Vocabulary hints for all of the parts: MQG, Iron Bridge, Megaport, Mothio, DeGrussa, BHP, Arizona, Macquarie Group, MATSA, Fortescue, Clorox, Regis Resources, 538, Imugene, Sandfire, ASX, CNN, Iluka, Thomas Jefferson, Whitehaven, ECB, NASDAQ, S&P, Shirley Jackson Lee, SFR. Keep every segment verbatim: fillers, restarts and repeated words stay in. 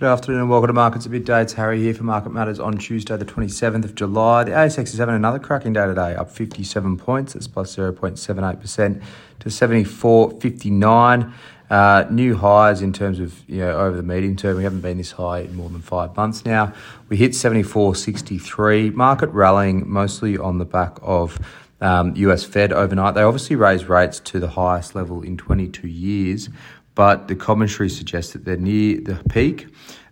Good afternoon and welcome to Markets at Midday. It's Harry here for Market Matters on Tuesday the twenty-seventh of July. The A S X is having another cracking day today, up fifty-seven points. That's plus zero point seven eight percent to seventy-four fifty-nine. Uh, new highs in terms of, you know, over the medium term. We haven't been this high in more than five months now. We hit seventy-four sixty-three. Market rallying mostly on the back of um, U S Fed overnight. They obviously raised rates to the highest level in twenty-two years. But the commentary suggests that they're near the peak.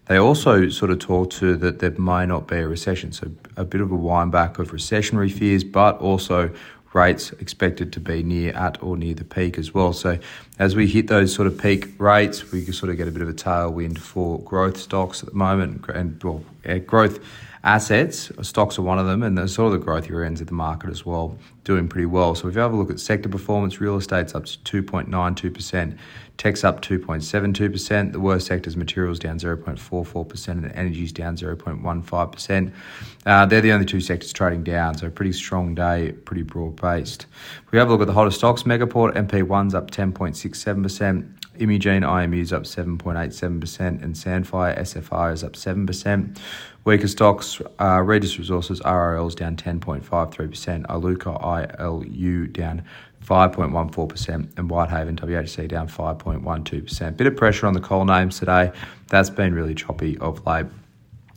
They also sort of talk to that there may not be a recession, so a bit of a wind back of recessionary fears, but also rates expected to be near at or near the peak as well. So as we hit those sort of peak rates, we can sort of get a bit of a tailwind for growth stocks at the moment, and well, growth assets, stocks are one of them, and those sort of the growthier ends of the market as well, doing pretty well. So if you have a look at sector performance, real estate's up to two point nine two percent, tech's up two point seven two percent, the worst sector's materials down zero point four four percent, and energy's down zero point one five percent. Uh, they're the only two sectors trading down, so a pretty strong day, pretty broad-based. If we have a look at the hottest stocks, Megaport, M P one's up ten point six seven percent, Imugene, I M U's up seven point eight seven percent, and Sandfire, S F R, is up seven percent. Weaker stocks, uh, Regis Resources, R R L's down ten point five three percent, Iluka, I L U, down five point one four percent, and Whitehaven, W H C, down five point one two percent. Bit of pressure on the coal names today. That's been really choppy of late.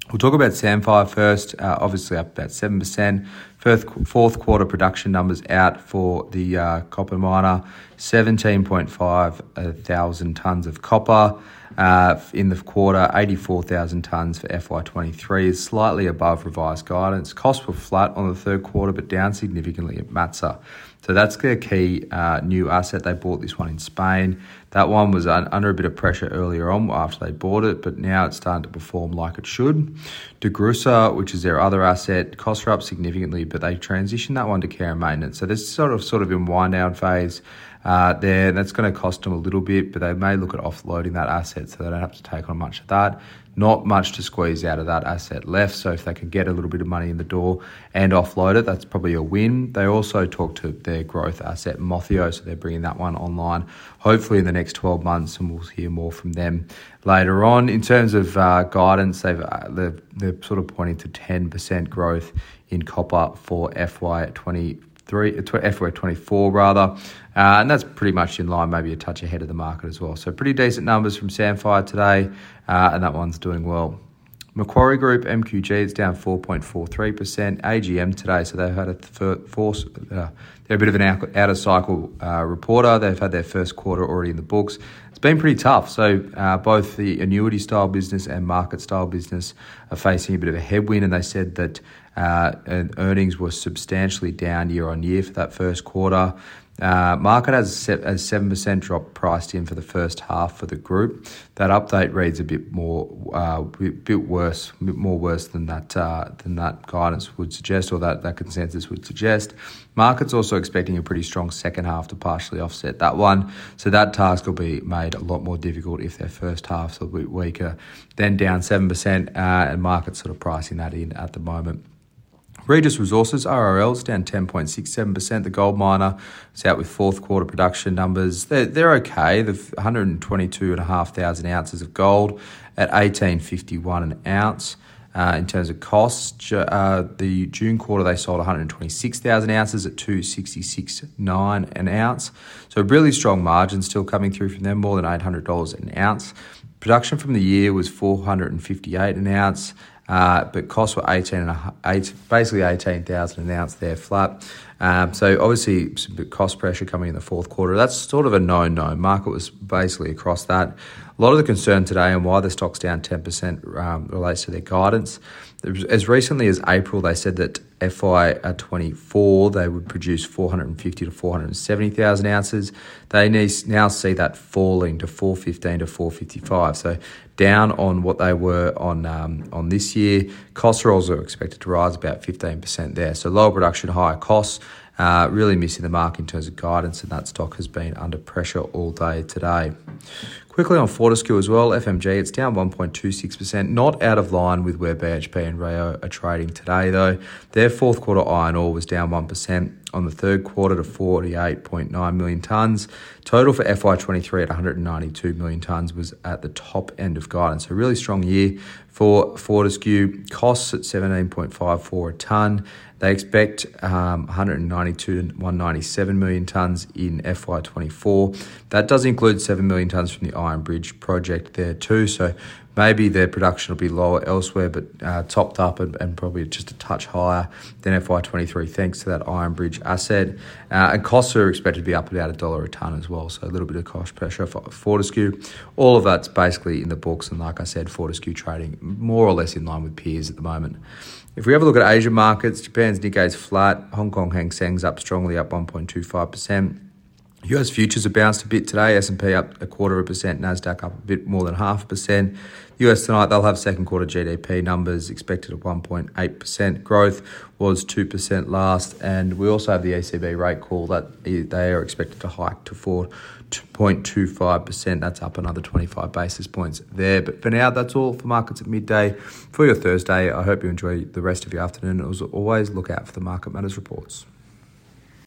We'll talk about Sandfire first, uh, obviously up about seven percent. Fourth, fourth quarter production numbers out for the uh, copper miner, seventeen point five thousand tonnes of copper uh, in the quarter, eighty-four thousand tonnes for F Y twenty-three, is slightly above revised guidance. Costs were flat on the third quarter, but down significantly at MATSA. So that's their key uh, new asset. They bought this one in Spain. That one was un- under a bit of pressure earlier on after they bought it, but now it's starting to perform like it should. DeGrussa, which is their other asset, costs are up significantly, but they transitioned that one to care and maintenance. So this is sort of sort of in wind down phase uh, there. That's going to cost them a little bit, but they may look at offloading that asset so they don't have to take on much of that. Not much to squeeze out of that asset left. So if they can get a little bit of money in the door and offload it, that's probably a win. They also talk to their growth asset Mothio, so they're bringing that one online hopefully in the next twelve months, and we'll hear more from them later on. In terms of uh, guidance, they've uh, they're, they're sort of pointing to ten percent growth in copper for F Y twenty-three, F Y twenty-four rather, uh, and that's pretty much in line, maybe a touch ahead of the market as well. So pretty decent numbers from Sandfire today, uh, and that one's doing well. Macquarie Group, M Q G, it's down four point four three percent. A G M today, so they've had a th- force, uh, they're a bit of an out-of-cycle uh, reporter. They've had their first quarter already in the books. It's been pretty tough. So uh, both the annuity-style business and market-style business are facing a bit of a headwind, and they said that uh, earnings were substantially down year-on-year for that first quarter. Uh, market has a seven percent drop priced in for the first half for the group. That update reads a bit more, uh, bit worse, bit more worse than that uh, than that guidance would suggest, or that, that consensus would suggest. Market's also expecting a pretty strong second half to partially offset that one. So that task will be made a lot more difficult if their first half's a bit weaker. Then down seven percent, uh, and market's sort of pricing that in at the moment. Regis Resources, R R L's down ten point six seven percent. The gold miner is out with fourth quarter production numbers. They're, they're okay. They've one hundred twenty-two thousand five hundred ounces of gold at eighteen fifty-one an ounce. Uh, in terms of costs, uh, the June quarter, they sold one hundred twenty-six thousand ounces at two sixty-six point nine an ounce. So really strong margin still coming through from them, more than eight hundred dollars an ounce. Production from the year was four hundred fifty-eight an ounce. Uh, but costs were eighteen and a, eight, basically eighteen thousand an ounce there flat. Um, so obviously some cost pressure coming in the fourth quarter. That's sort of a no-no. Market was basically across that. A lot of the concern today and why the stock's down ten percent um, relates to their guidance. As recently as April, they said that F Y twenty-four, they would produce four hundred fifty to four hundred seventy thousand ounces. They now see that falling to four fifteen to four fifty-five. So down on what they were on um, on this year. Cost rolls are expected to rise about fifteen percent there. So lower production, higher costs. Uh, really missing the mark in terms of guidance, and that stock has been under pressure all day today. Quickly on Fortescue as well, F M G, it's down one point two six percent, not out of line with where B H P and Rayo are trading today though. Their fourth quarter iron ore was down one percent on the third quarter to forty-eight point nine million tonnes. Total for F Y twenty-three at one hundred ninety-two million tonnes was at the top end of guidance. So really strong year for Fortescue. Costs at seventeen point five four a tonne. They expect um, one hundred ninety-two to one hundred ninety-seven million tonnes in F Y twenty-four. That does include seven million tonnes from the Iron Bridge project there too. So maybe their production will be lower elsewhere, but uh, topped up and, and probably just a touch higher than F Y twenty-three thanks to that Iron Bridge asset. Uh, and costs are expected to be up about a dollar a tonne as well. So a little bit of cost pressure for Fortescue. All of that's basically in the books. And like I said, Fortescue trading more or less in line with peers at the moment. If we have a look at Asian markets, Japan's Nikkei's flat, Hong Kong Hang Seng's up strongly, up one point two five percent. U S futures have bounced a bit today, S and P up a quarter of a percent, NASDAQ up a bit more than half a percent. U S tonight, they'll have second quarter G D P numbers expected at one point eight percent. Growth was two percent last, and we also have the E C B rate call that they are expected to hike to four point two five percent. That's up another twenty-five basis points there. But for now, that's all for Markets at Midday for your Thursday. I hope you enjoy the rest of your afternoon. As always, look out for the Market Matters reports.